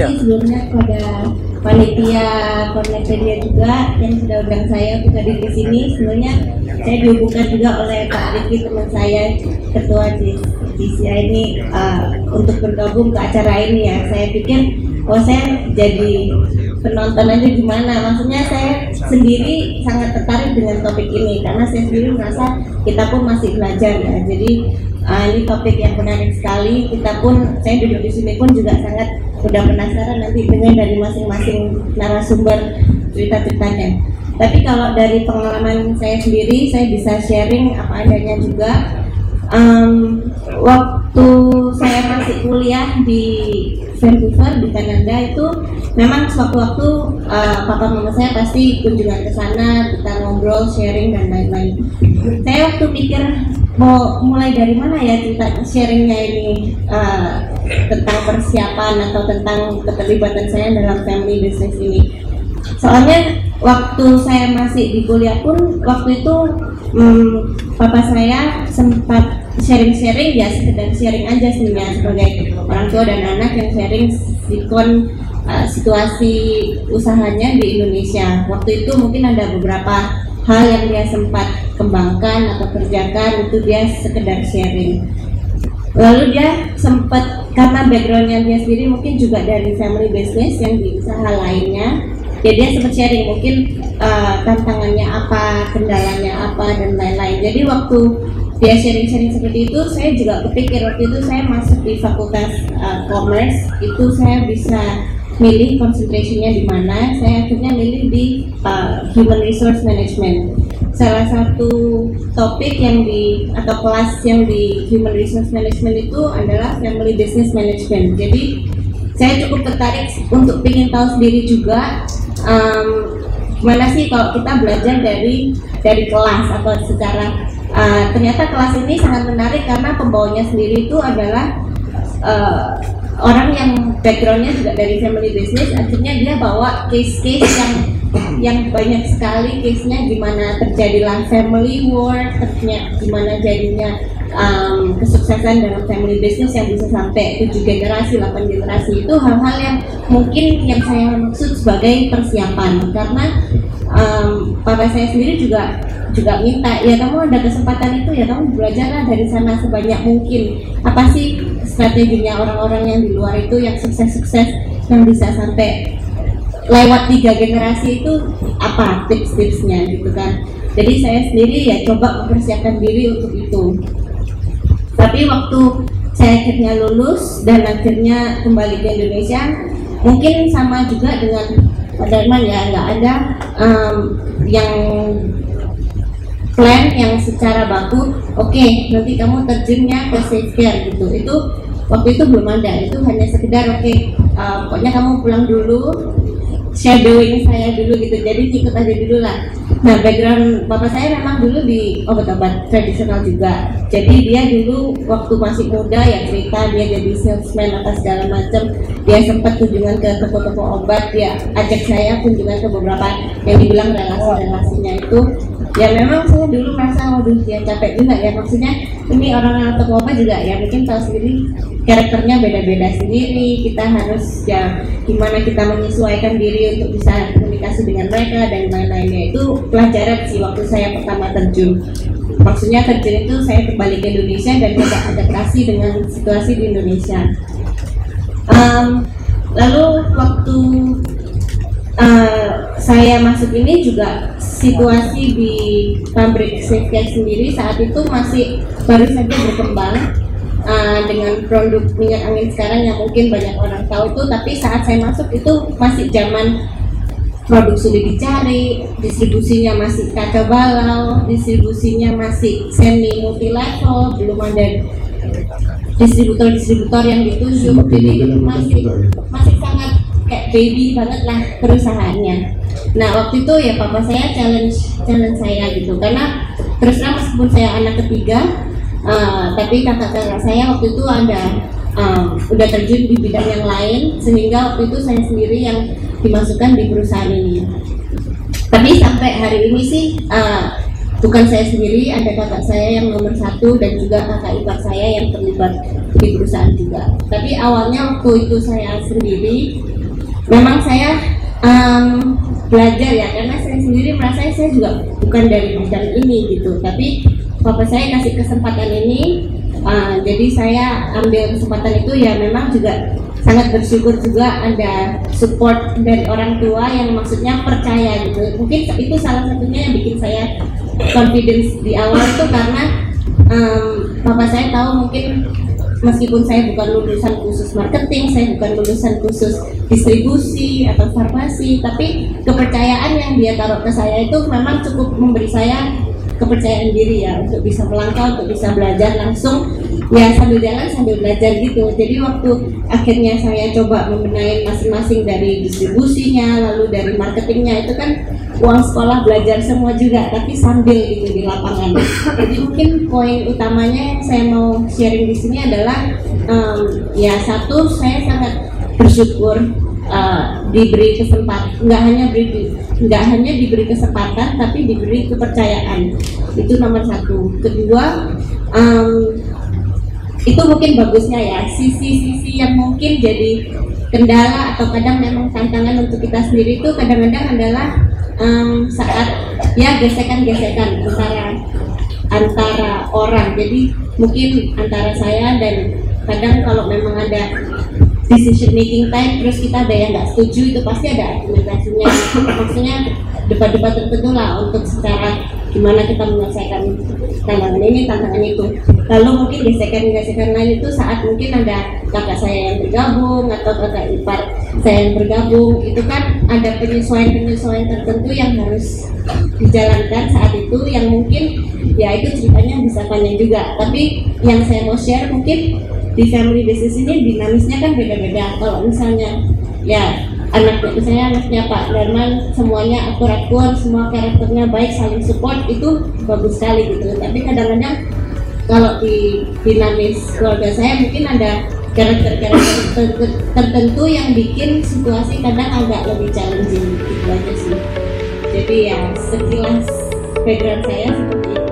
kasih sebelumnya kepada panitia Connectpedia juga yang sudah undang saya untuk hadir di sini. Sebenarnya saya dihubungkan juga oleh Pak Rifki, teman saya, ketua JCI ini, untuk bergabung ke acara ini ya. Saya pikir saya jadi penonton aja gimana, maksudnya saya sendiri sangat tertarik dengan topik ini karena saya sendiri merasa kita pun masih belajar ya. Jadi ini topik yang menarik sekali. Kita pun, saya duduk di sini pun juga sangat udah penasaran nanti dengar dari masing-masing narasumber cerita-ceritanya. Tapi kalau dari pengalaman saya sendiri, saya bisa sharing apa adanya juga. Waktu saya masih kuliah di Vancouver di Kanada itu memang suatu waktu papa mama saya pasti kunjungan ke sana, kita ngobrol, sharing dan lain-lain. Saya waktu pikir mau mulai dari mana ya cerita sharingnya ini, tentang persiapan atau tentang keterlibatan saya dalam family business ini. Soalnya waktu saya masih di kuliah pun waktu itu papa saya sempat sharing-sharing ya, sekedar sharing aja sebenarnya sebagai orang tua dan anak yang sharing situasi usahanya di Indonesia. Waktu itu mungkin ada beberapa hal yang dia sempat kembangkan atau kerjakan, itu dia sekedar sharing. Lalu dia sempat, karena backgroundnya dia sendiri mungkin juga dari family business yang di usaha lainnya, jadi dia sempat sharing mungkin tantangannya apa, kendalanya apa dan lain-lain. Jadi waktu dia sharing-sharing seperti itu, saya juga kepikir waktu itu saya masuk di fakultas commerce, itu saya bisa milih konsentrasinya di mana. Saya akhirnya milih di human resource management. Salah satu topik yang di atau kelas yang di human resource management itu adalah family business management. Jadi saya cukup tertarik untuk ingin tahu sendiri juga gimana sih kalau kita belajar dari kelas atau secara ternyata kelas ini sangat menarik karena pembawanya sendiri itu adalah orang yang backgroundnya juga dari family business. Akhirnya dia bawa case-case yang banyak sekali case-nya, gimana terjadilah family war, gimana jadinya kesuksesan dalam family business yang bisa sampai 7 generasi, 8 generasi. Itu hal-hal yang mungkin yang saya maksud sebagai persiapan, karena papa saya sendiri juga minta ya, kamu ada kesempatan itu ya kamu belajarlah dari sana sebanyak mungkin. Apa sih strateginya orang-orang yang di luar itu yang sukses-sukses yang bisa sampai lewat 3 generasi itu apa tips-tipsnya gitu kan. Jadi saya sendiri ya coba mempersiapkan diri untuk itu. Tapi waktu saya akhirnya lulus dan akhirnya kembali ke Indonesia, mungkin sama juga dengan Pak Darman ya, nggak ada yang plan yang secara baku, oke, nanti kamu terjunnya ke safe care gitu. Itu waktu itu belum ada, itu hanya sekedar oke, pokoknya kamu pulang dulu, shadowing saya dulu gitu, jadi ikut aja dulu lah. Nah, background bapak saya memang dulu di obat-obat tradisional juga, jadi dia dulu waktu masih muda ya cerita dia jadi salesman atas segala macam. Dia sempat kunjungan ke toko-toko obat, dia ajak saya kunjungan ke beberapa yang dibilang relasi-relasinya itu. Ya memang saya dulu merasa waduh dia capek juga ya, maksudnya ini orang-orang toko obat juga ya mungkin tahu sendiri karakternya beda-beda sendiri. Kita harus ya gimana kita menyesuaikan diri untuk bisa komunikasi dengan mereka dan lain-lainnya. Itu pelajaran sih waktu saya pertama terjun, maksudnya terjun itu saya kembali ke Indonesia dan coba adaptasi dengan situasi di Indonesia. Lalu waktu saya masuk ini juga situasi di pabrik safecare sendiri saat itu masih baru saja berkembang dengan produk minyak angin sekarang yang mungkin banyak orang tahu tuh. Tapi saat saya masuk itu masih zaman produk sulit dicari, distribusinya masih kacau balau, distribusinya masih semi multi level, belum ada distributor yang ditunjuk, jadi masih sangat kayak baby banget lah perusahaannya. Nah waktu itu ya papa saya challenge saya gitu, karena terus terang meskipun saya anak ketiga, tapi kakak-kakak saya waktu itu ada udah terjun di bidang yang lain, sehingga waktu itu saya sendiri yang dimasukkan di perusahaan ini. Tapi sampai hari ini sih bukan saya sendiri, ada kakak saya yang nomor 1 dan juga kakak ipar saya yang terlibat di perusahaan juga. Tapi awalnya waktu itu saya sendiri memang saya belajar ya, karena saya sendiri merasa saya juga bukan dari bidang ini gitu, tapi papa saya kasih kesempatan ini, jadi saya ambil kesempatan itu. Ya memang juga sangat bersyukur juga ada support dari orang tua yang maksudnya percaya gitu. Mungkin itu salah satunya yang bikin saya confidence di awal itu, karena papa saya tahu mungkin meskipun saya bukan lulusan khusus marketing, saya bukan lulusan khusus distribusi atau farmasi, tapi kepercayaan yang dia taruh ke saya itu memang cukup memberi saya kepercayaan diri ya untuk bisa melangkah, untuk bisa belajar langsung ya sambil jalan sambil belajar gitu. Jadi waktu akhirnya saya coba membenahi masing-masing dari distribusinya, lalu dari marketingnya, itu kan uang sekolah belajar semua juga tapi sambil itu di lapangan. Jadi mungkin poin utamanya yang saya mau sharing di sini adalah ya satu, saya sangat bersyukur diberi kesempatan, nggak hanya diberi kesempatan tapi diberi kepercayaan. Itu nomor satu. Kedua, itu mungkin bagusnya ya, sisi-sisi yang mungkin jadi kendala atau kadang memang tantangan untuk kita sendiri itu kadang-kadang adalah saat ya gesekan-gesekan antara orang. Jadi mungkin antara saya dan kadang kalau memang ada decision making time, terus kita ada yang nggak setuju, itu pasti ada argumentasinya. Maksudnya debat-debat tertentu lah untuk secara gimana kita menyelesaikan tantangan ini, tantangan itu. Lalu mungkin gesekan-gesekan lain itu saat mungkin ada kakak saya yang bergabung atau kakak ipar saya yang bergabung, itu kan ada penyesuaian-penyesuaian tertentu yang harus dijalankan saat itu, yang mungkin ya itu ceritanya bisa panjang juga. Tapi yang saya mau share mungkin di family business ini dinamisnya kan beda-beda. Kalau misalnya ya anaknya Pak Darman semuanya akurat, semua karakternya baik, saling support, itu bagus sekali gitu. Tapi kadang-kadang kalau di dinamis keluarga saya mungkin ada karakter tertentu yang bikin situasi kadang agak lebih challenging gitu aja sih. Jadi ya sekilas background saya seperti itu.